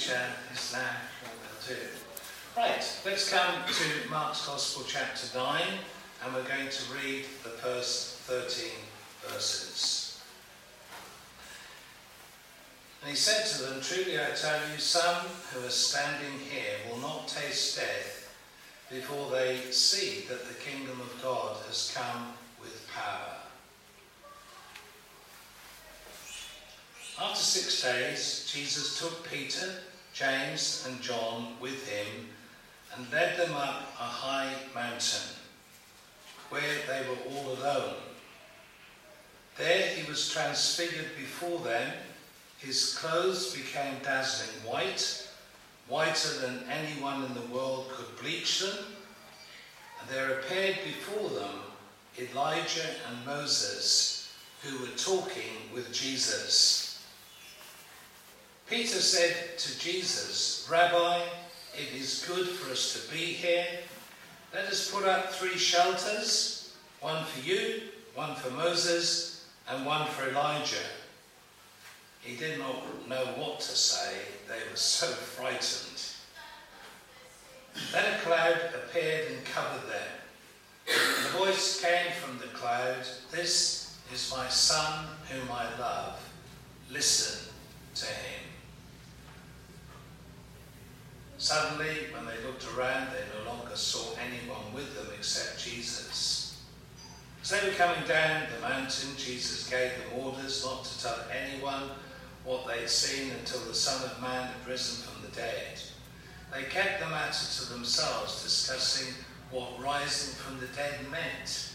which is that what they'll do. Right, let's come to Mark's Gospel chapter 9, and we're going to read the first 13 verses. And he said to them, "Truly I tell you, some who are standing here will not taste death before they see that the kingdom of God has come with power." After 6 days, Jesus took Peter, James, and John with him and led them up a high mountain, where they were all alone. There he was transfigured before them. His clothes became dazzling white, whiter than anyone in the world could bleach them. And there appeared before them Elijah and Moses, who were talking with Jesus. Peter said to Jesus, "Rabbi, it is good for us to be here. Let us put up 3 shelters, one for you, one for Moses, and one for Elijah." He did not know what to say. They were so frightened. Then a cloud appeared and covered them. And the voice came from the cloud, "This is my son whom I love. Listen to him." Suddenly, when they looked around, they no longer saw anyone with them except Jesus. As they were coming down the mountain, Jesus gave them orders not to tell anyone what they had seen until the Son of Man had risen from the dead. They kept the matter to themselves, discussing what rising from the dead meant.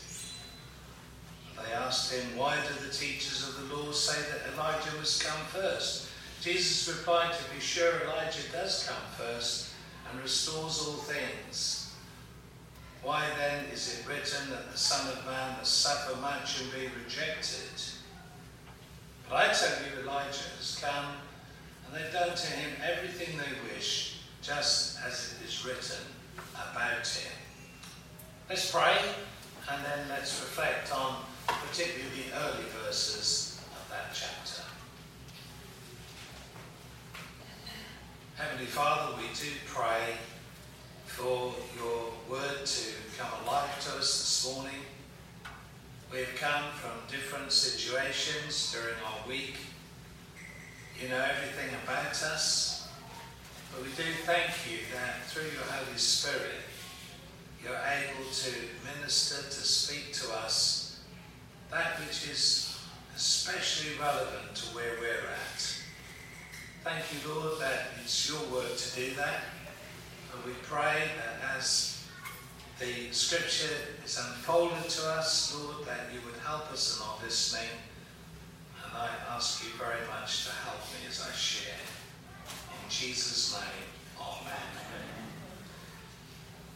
They asked him, "Why do the teachers of the law say that Elijah must come first?" Jesus replied, "To be sure, Elijah does come first and restores all things. Why then is it written that the Son of Man must suffer much and be rejected? But I tell you, Elijah has come, and they've done to him everything they wish, just as it is written about him." Let's pray, and then let's reflect on particularly the early verses of that chapter. Heavenly Father, we do pray for your word to come alive to us this morning. We have come from different situations during our week. You know everything about us, but we do thank you that through your Holy Spirit, you're able to minister, to speak to us, that which is especially relevant to where we're at. Thank you, Lord, that it's your work to do that. And we pray that as the scripture is unfolded to us, Lord, that you would help us in our listening. And I ask you very much to help me as I share. In Jesus' name, amen.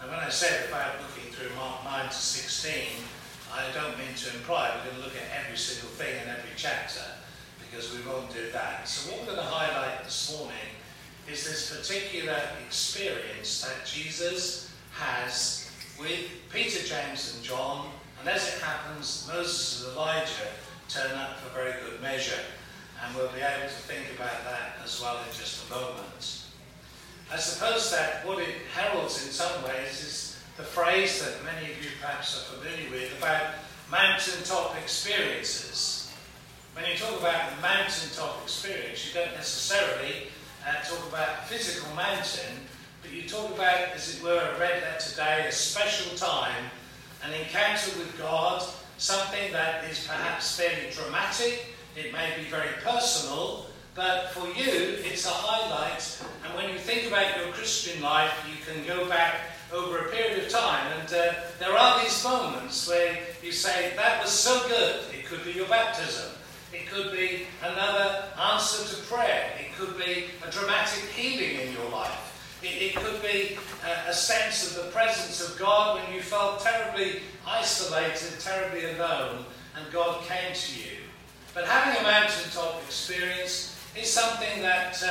And when I said about looking through Mark 9 to 16, I don't mean to imply we're going to look at every single thing in every chapter, because we won't do that. So what we're going to highlight this morning is this particular experience that Jesus has with Peter, James, and John, and as it happens, Moses and Elijah turn up for very good measure, and we'll be able to think about that as well in just a moment. I suppose that what it heralds in some ways is the phrase that many of you perhaps are familiar with about mountaintop experiences. When you talk about the mountaintop experience, you don't necessarily talk about a physical mountain, but you talk about, as it were, I read that today, a special time, an encounter with God, something that is perhaps fairly dramatic, it may be very personal, but for you, it's a highlight, and when you think about your Christian life, you can go back over a period of time, and there are these moments where you say, that was so good. It could be your baptism. It could be another answer to prayer. It could be a dramatic healing in your life. It could be a sense of the presence of God when you felt terribly isolated, terribly alone, and God came to you. But having a mountaintop experience is something that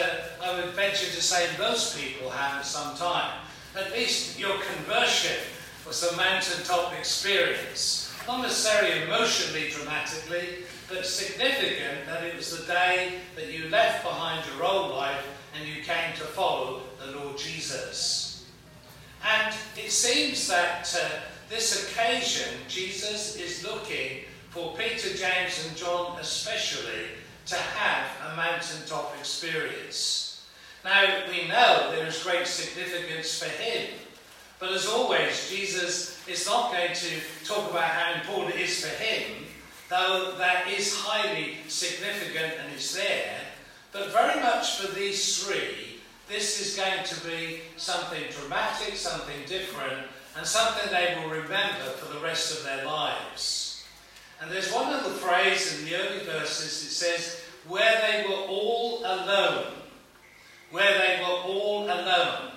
I would venture to say most people have at some time. At least your conversion was a mountaintop experience. Not necessarily emotionally, dramatically, but significant that it was the day that you left behind your old life and you came to follow the Lord Jesus. And it seems that this occasion, Jesus is looking for Peter, James and John especially to have a mountaintop experience. Now, we know there is great significance for him, but as always, Jesus is not going to talk about how important it is for him, though that is highly significant and is there, but very much for these three, this is going to be something dramatic, something different, and something they will remember for the rest of their lives. And there's one little phrase in the early verses, it says, where they were all alone. Where they were all alone.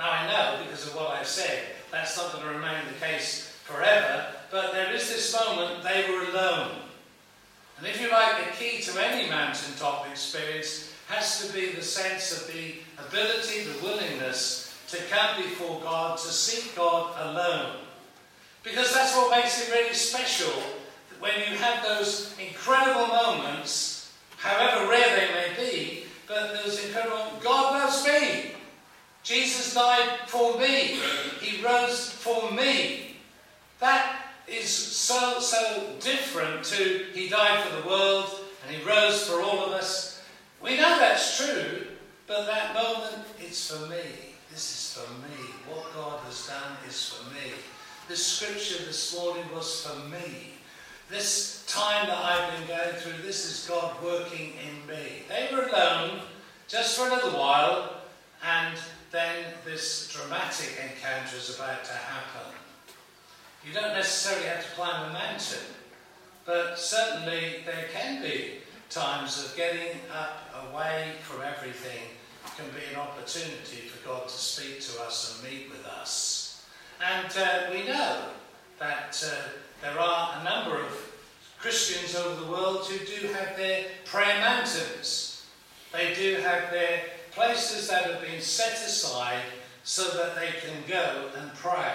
Now I know, because of what I've said, that's not going to remain the case forever, but there is this moment they were alone. And if you like, the key to any mountaintop experience has to be the sense of the ability, the willingness to come before God, to seek God alone. Because that's what makes it really special, that when you have those incredible moments, however rare they may be, but those incredible, God loves me! Jesus died for me! He rose for me! That is so different to he died for the world and he rose for all of us. We know that's true, but that moment, it's for me. This is for me. What God has done is for me. This scripture this morning was for me. This time that I've been going through, this is God working in me. They were alone just for a little while, and then this dramatic encounter is about to happen. You don't necessarily have to climb a mountain, but certainly there can be times of getting up away from everything can be an opportunity for God to speak to us and meet with us. And we know that there are a number of Christians over the world who do have their prayer mountains. They do have their places that have been set aside so that they can go and pray.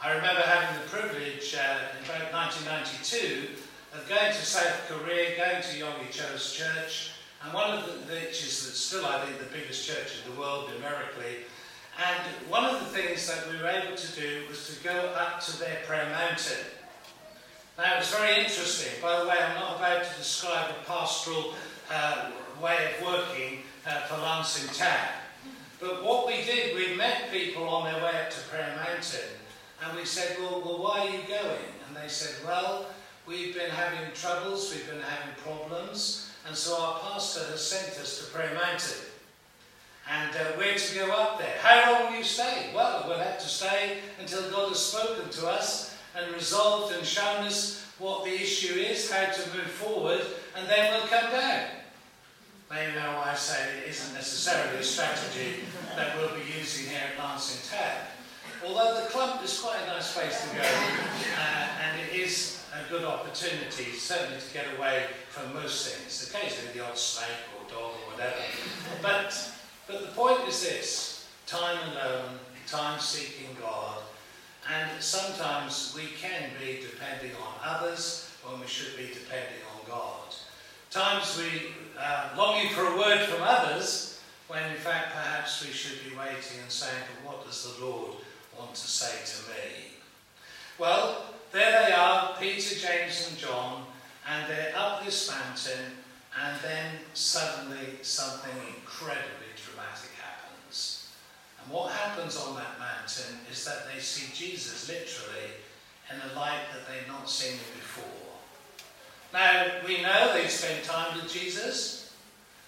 I remember having the privilege in about 1992 of going to South Korea, going to Yongyi Cho's church, and one of the churches that's still, I think, the biggest church in the world numerically. And one of the things that we were able to do was to go up to their prayer mountain. Now, it was very interesting. By the way, I'm not about to describe a pastoral way of working for Lansing Town. But what we did, we met people on their way up to Prayer Mountain. And we said, well, why are you going? And they said, well, we've been having troubles, we've been having problems, and so our pastor has sent us to Prayer Mountain. And we're to go up there. How long will you stay? Well, we'll have to stay until God has spoken to us and resolved and shown us what the issue is, how to move forward, and then we'll come down. Now, you know why I say it isn't necessarily a strategy that we'll be using here at Lansing Town. Although the clump is quite a nice place to go, and it is a good opportunity, certainly to get away from most things. Occasionally the odd snake or dog or whatever. But the point is this, time alone, time seeking God, and sometimes we can be depending on others when we should be depending on God. Times we longing for a word from others, when in fact perhaps we should be waiting and saying, but what does the Lord want to say to me? Well, there they are, Peter, James and John, and they're up this mountain, and then suddenly something incredibly dramatic happens. And what happens on that mountain is that they see Jesus literally in a light that they've not seen him before. Now, we know they spent time with Jesus.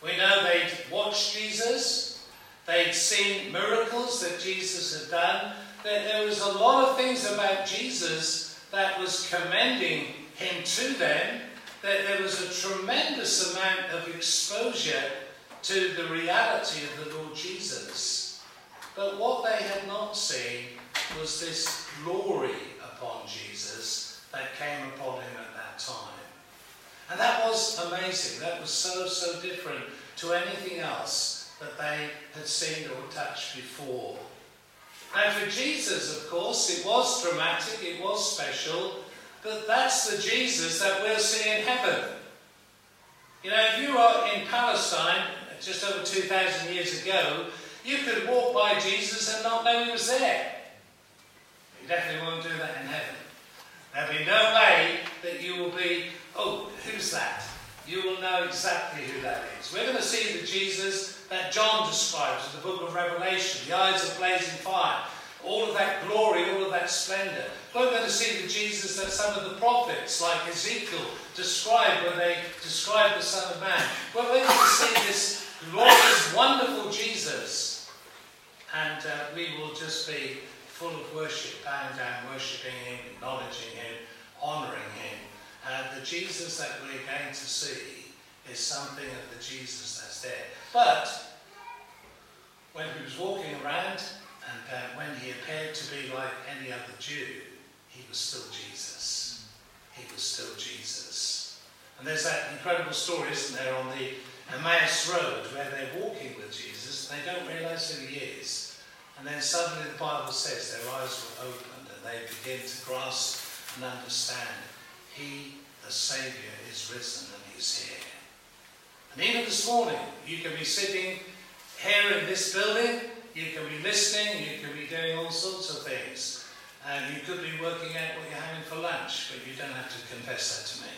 We know they'd watched Jesus. They'd seen miracles that Jesus had done. There was a lot of things about Jesus that was commending him to them, that there was a tremendous amount of exposure to the reality of the Lord Jesus. But what they had not seen was this glory upon Jesus that came upon him at that time. And that was amazing. That was so different to anything else that they had seen or touched before. And for Jesus, of course, it was dramatic, it was special, but that's the Jesus that we'll see in heaven. You know, if you are in Palestine just over 2,000 years ago, you could walk by Jesus and not know he was there. You definitely won't do that in heaven. There'll be no way that you will be, oh, who's that? You will know exactly who that is. We're going to see the Jesus that John describes in the book of Revelation, the eyes of blazing fire, all of that glory, all of that splendour. We're going to see the Jesus that some of the prophets, like Ezekiel, describe when they describe the Son of Man. We're going to see this glorious, wonderful Jesus, and we will just be full of worship, bowing down, worshipping him, acknowledging him, honouring him. The Jesus that we're going to see is something of the Jesus that's there. But when he was walking around and when he appeared to be like any other Jew, he was still Jesus. He was still Jesus. And there's that incredible story, isn't there, on the Emmaus Road where they're walking with Jesus and they don't realise who he is. And then suddenly the Bible says their eyes were opened and they begin to grasp and understand. He, the Saviour, is risen and he's here. And even this morning, you can be sitting here in this building, you can be listening, you can be doing all sorts of things. And you could be working out what you're having for lunch, but you don't have to confess that to me.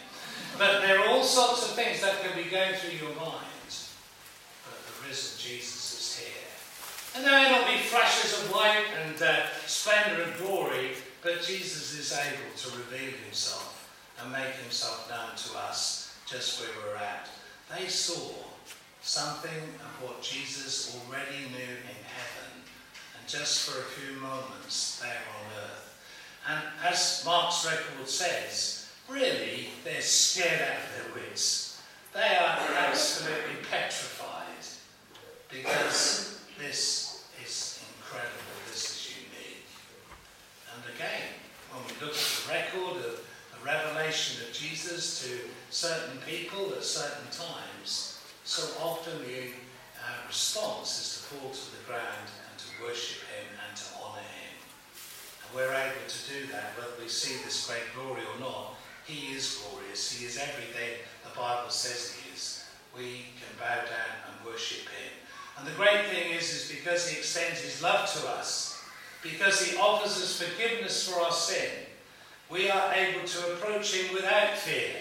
But there are all sorts of things that can be going through your mind. But the risen Jesus is here. And there may not be flashes of light and splendour and glory, but Jesus is able to reveal himself and make himself known to us just where we're at. They saw something of what Jesus already knew in heaven, and just for a few moments there on earth. And as Mark's record says, really they're scared out of their wits. They are absolutely petrified because this is incredible, this is unique. And again, when we look at the record of revelation of Jesus to certain people at certain times, so often the response is to fall to the ground and to worship him and to honour him. And we're able to do that whether we see this great glory or not. He is glorious. He is everything the Bible says he is. We can bow down and worship him. And the great thing is because he extends his love to us, because he offers us forgiveness for our sin, we are able to approach him without fear.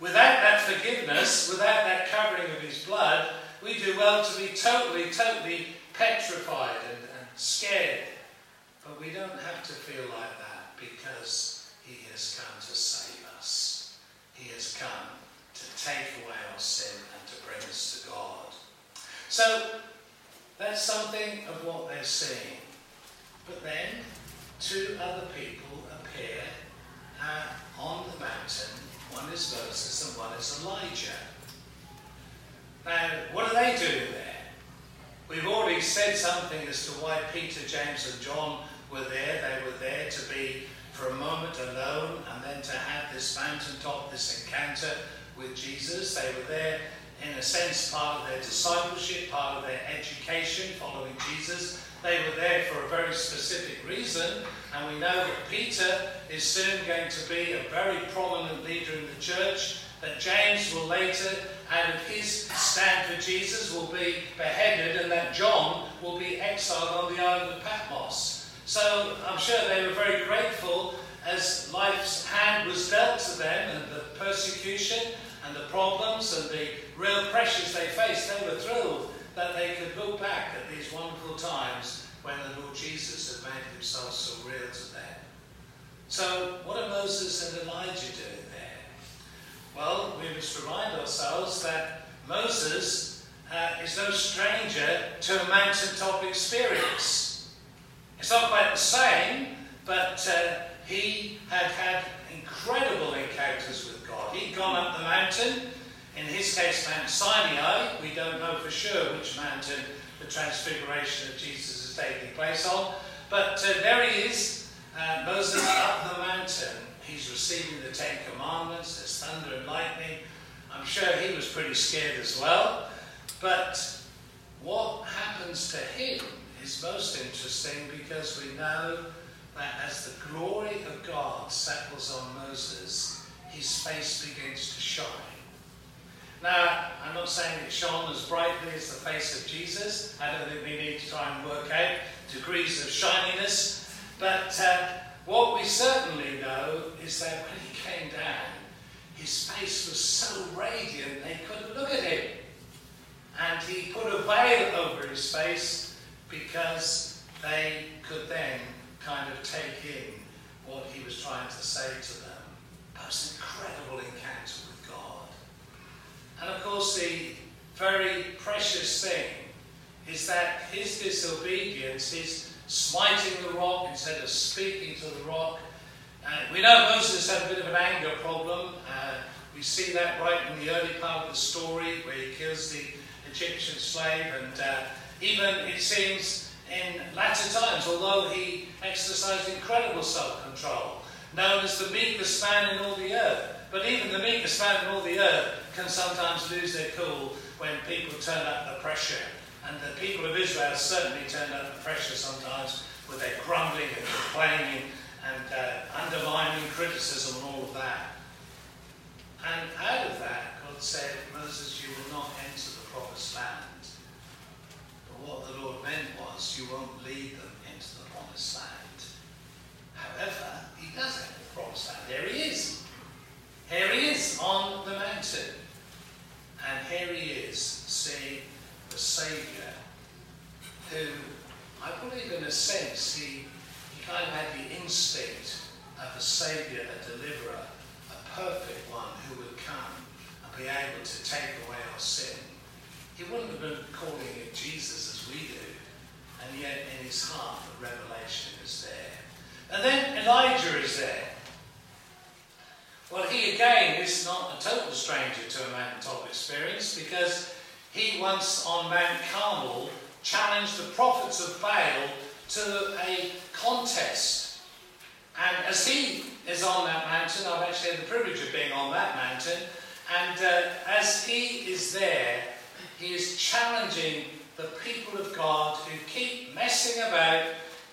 Without that forgiveness, without that covering of his blood, we do well to be totally, totally petrified and scared. But we don't have to feel like that because he has come to save us. He has come to take away our sin and to bring us to God. So, that's something of what they're seeing. But then, two other people appear on the mountain. One is Moses and one is Elijah. Now, what are they doing there? We've already said something as to why Peter, James and John were there. They were there to be for a moment alone and then to have this mountaintop, this encounter with Jesus. They were there, in a sense, part of their discipleship, part of their education, following Jesus. They were there for a very specific reason, and we know that Peter is soon going to be a very prominent leader in the church, that James will later, out of his stand for Jesus, will be beheaded, and that John will be exiled on the island of Patmos. So I'm sure they were very grateful as life's hand was dealt to them, and the persecution, and the problems, and the real pressures they faced. They were thrilled that they could look back at these wonderful times when the Lord Jesus had made himself so real to them. So, what are Moses and Elijah doing there? Well, we must remind ourselves that Moses is no stranger to a mountaintop experience. It's not quite the same, but he had had incredible encounters with God. He'd gone up the mountain. In his case, Mount Sinai. We don't know for sure which mountain the transfiguration of Jesus is taking place on. But there he is, Moses up the mountain. He's receiving the Ten Commandments. There's thunder and lightning. I'm sure he was pretty scared as well. But what happens to him is most interesting because we know that as the glory of God settles on Moses, his face begins to shine. Now, I'm not saying it shone as brightly as the face of Jesus. I don't think we need to try and work out degrees of shininess. But what we certainly know is that when he came down, his face was so radiant they couldn't look at him. And he put a veil over his face because they could then kind of take in what he was trying to say to them. That was an incredible encounter with God. And of course the very precious thing is that his disobedience, his smiting the rock instead of speaking to the rock. We know Moses had a bit of an anger problem. We see that right in the early part of the story where he kills the Egyptian slave, and even it seems in latter times, although he exercised incredible self-control, known as the meekest man in all the earth. But even the meekest man in all the earth can sometimes lose their cool when people turn up the pressure. And the people of Israel certainly turned up the pressure sometimes with their grumbling and complaining and undermining criticism and all of that. And out of that, God said, Moses, you will not enter the promised land. But what the Lord meant was, you won't lead them into the promised land. However, he does have the promised land. There he is. Here he is on the mountain. And here he is, seeing the Saviour, who, I believe in a sense, he kind of had the instinct of a Saviour, a deliverer, a perfect one who would come and be able to take away our sin. He wouldn't have been calling it Jesus as we do, and yet in his heart the revelation is there. And then Elijah is there. Well, he again is not a total stranger to a mountaintop experience, because he once on Mount Carmel challenged the prophets of Baal to a contest. And as he is on that mountain, I've actually had the privilege of being on that mountain, and as he is there, he is challenging the people of God who keep messing about,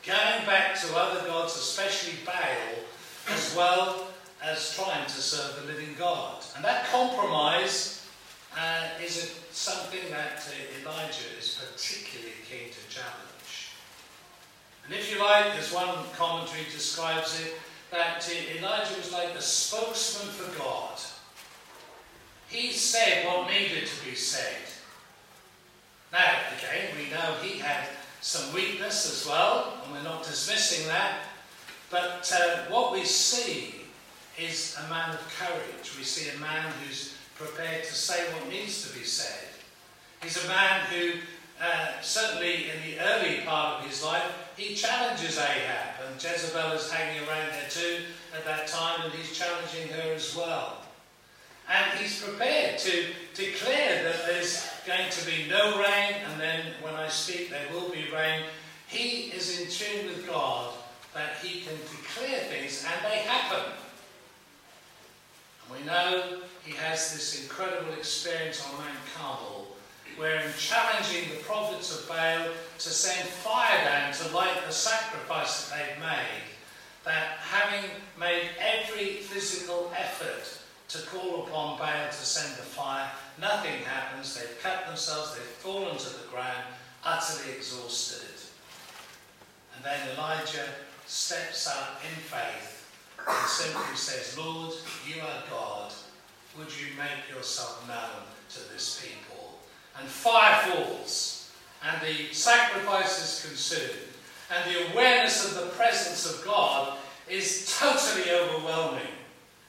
going back to other gods, especially Baal, as well as trying to serve the living God. And that compromise is something that Elijah is particularly keen to challenge. And if you like, as one commentary describes it, that Elijah was like the spokesman for God. He said what needed to be said. Now, again, we know he had some weakness as well, and we're not dismissing that, but what we see is a man of courage. We see a man who's prepared to say what needs to be said. He's a man who, certainly in the early part of his life, he challenges Ahab, and Jezebel is hanging around there too at that time, and he's challenging her as well. And he's prepared to declare that there's going to be no rain, and then when I speak there will be rain. He is in tune with God, that he can declare things and they happen. And we know he has this incredible experience on Mount Carmel, where in challenging the prophets of Baal to send fire down to light the sacrifice that they've made, that having made every physical effort to call upon Baal to send the fire, nothing happens, they've cut themselves, they've fallen to the ground, utterly exhausted. And then Elijah steps up in faith and simply says, Lord, you are God, would you make yourself known to this people? And fire falls, and the sacrifice is consumed, and the awareness of the presence of God is totally overwhelming.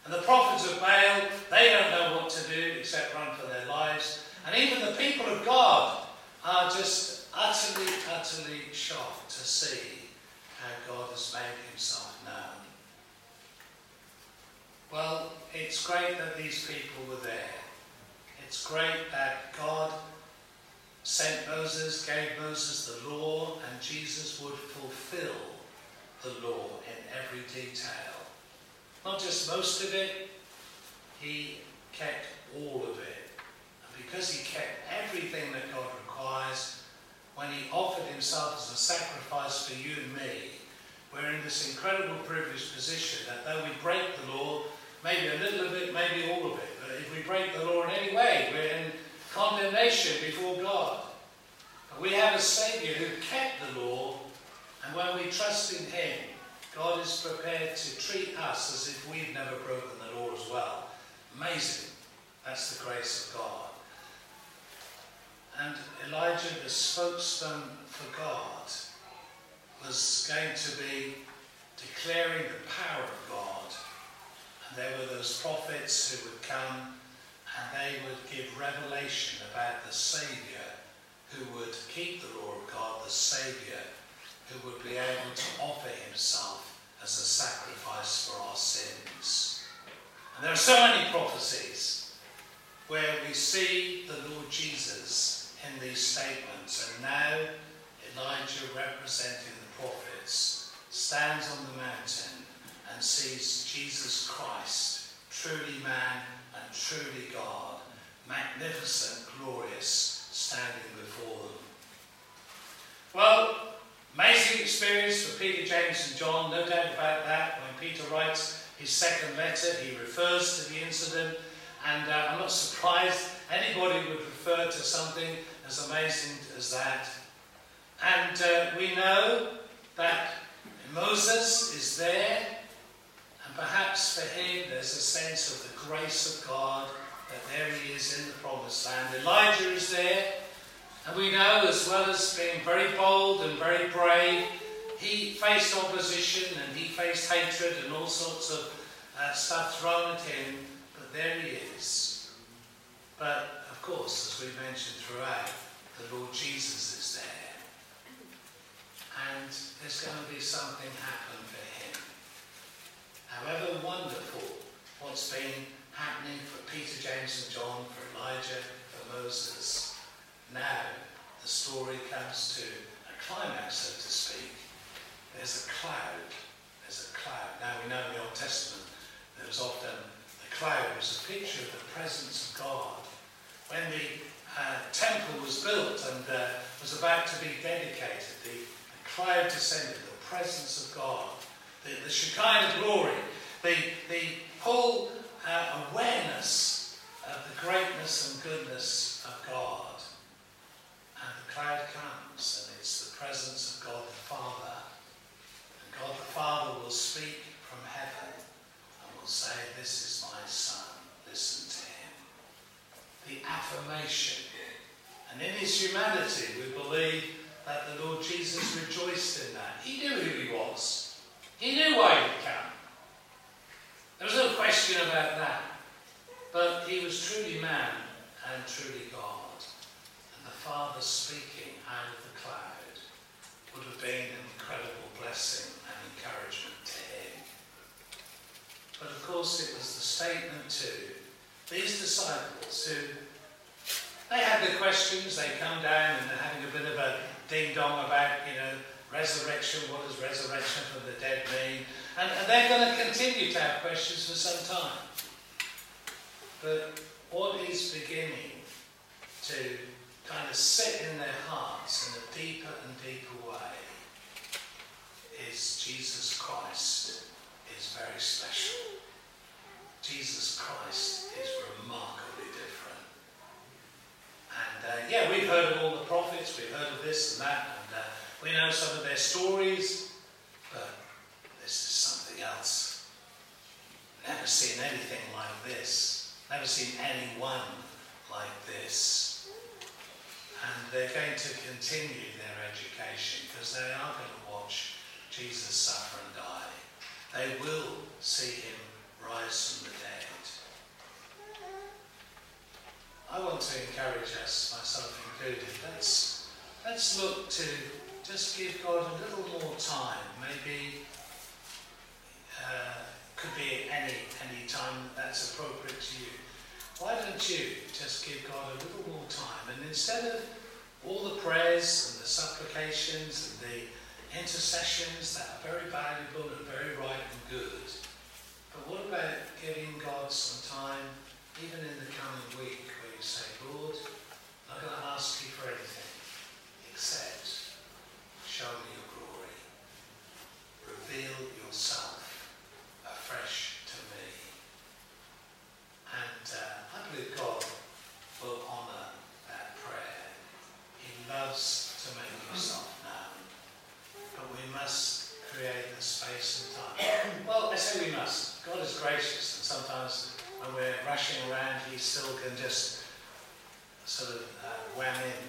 And the prophets of Baal, they don't know what to do except run for their lives. And even the people of God are just utterly, utterly shocked to see how God has made himself known. Well, it's great that these people were there. It's great that God sent Moses, gave Moses the law, and Jesus would fulfill the law in every detail. Not just most of it, he kept all of it. And because he kept everything that God requires, when he offered himself as a sacrifice for you and me, we're in this incredible privileged position that though we break the law, maybe a little of it, maybe all of it, if we break the law in any way, we're in condemnation before God. And we have a Saviour who kept the law, and when we trust in Him, God is prepared to treat us as if we've never broken the law as well. Amazing. That's the grace of God. And Elijah, the spokesman for God, was going to be declaring the power of God. And there were those prophets who would come and they would give revelation about the Saviour who would keep the law of God, the Saviour who would be able to offer himself as a sacrifice for our sins. And there are so many prophecies where we see the Lord Jesus in these statements. And now Elijah, representing the prophets, stands on the mountain and sees Jesus Christ, truly man and truly God, magnificent, glorious, standing before them. Well, amazing experience for Peter, James and John, no doubt about that. When Peter writes his second letter, he refers to the incident, and I'm not surprised anybody would refer to something as amazing as that. And we know that Moses is there, and perhaps for him there's a sense of the grace of God, that there he is in the promised land. Elijah is there. And we know, as well as being very bold and very brave, he faced opposition and he faced hatred and all sorts of stuff thrown at him, but there he is. But, of course, as we've mentioned throughout, the Lord Jesus is there. And there's going to be something happen for him. However wonderful what's been happening for Peter, James and John, for Elijah, for Moses, now the story comes to a climax, so to speak. There's a cloud. Now we know in the Old Testament there was often the cloud was a picture of the presence of God. When the temple was built and was about to be dedicated, the cloud descended, the presence of God, the Shekinah glory, the whole awareness of the greatness and goodness of God. And the cloud comes, and it's the presence of God the Father. And God the Father will speak from heaven and will say, "This is my Son, listen to him." The affirmation. And in his humanity, we believe that the Lord Jesus rejoiced in that. He knew who he was. He knew why he'd come. There was no question about that. But he was truly man and truly God. The Father speaking out of the cloud would have been an incredible blessing and encouragement to him. But of course it was the statement to these disciples who, they had the questions, they come down and they're having a bit of a ding-dong about, resurrection, what does resurrection from the dead mean? And they're going to continue to have questions for some time. But what is beginning to kind of sit in their hearts in a deeper and deeper way is Jesus Christ is very special. Jesus Christ is remarkably different. And we've heard of all the prophets, we've heard of this and that, and we know some of their stories, but this is something else. Never seen anything like this. Never seen anyone like this. And they're going to continue their education because they are going to watch Jesus suffer and die. They will see him rise from the dead. I want to encourage us, myself included, let's look to just give God a little more time. Maybe could be any time that's appropriate to you. Why don't you just give God a little more time? And instead of all the prayers and the supplications and the intercessions that are very valuable and very right and good, but what about giving God some time, even in the coming week, where you say, "Lord, I'm not going to ask you for anything except show me your glory. Reveal yourself afresh to me." And can just sort of wham in.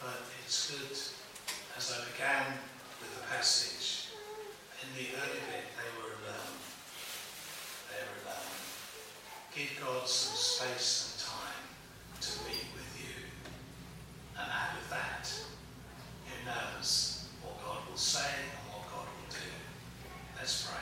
But it's good, as I began with the passage, in the early bit they were alone. They were alone. Give God some space and time to meet with you. And out of that, who knows what God will say and what God will do. Let's pray.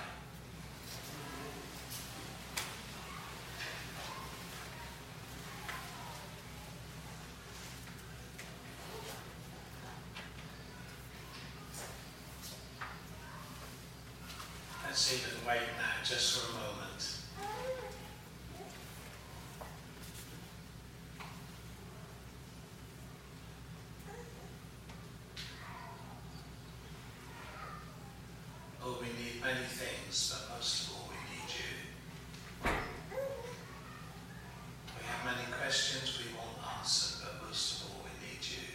Let's even wait now, just for a moment. Oh, we need many things, but most of all, we need you. We have many questions we want answered, but most of all, we need you.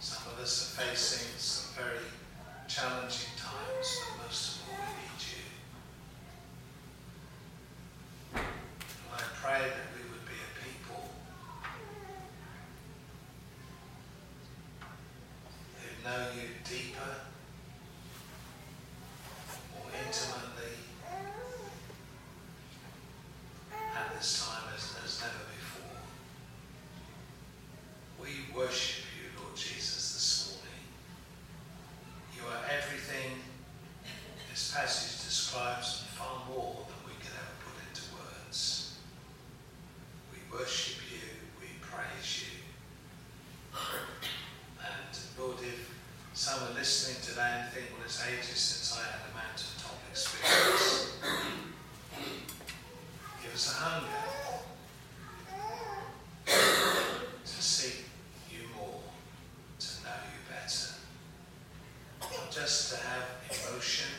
Some of us are facing some very challenging times, but most of all, we need you. And I pray that we would be a people who know you deeper, more intimately, at this time as never before. We worship you, Lord Jesus. You are everything this passage describes and far more than we can ever put into words. We worship you, we praise you. And Lord, if some are listening today and think, well, it's ages since I had a mountaintop experience, give us a hunger to seek you more, to know you better. Just to have emotion.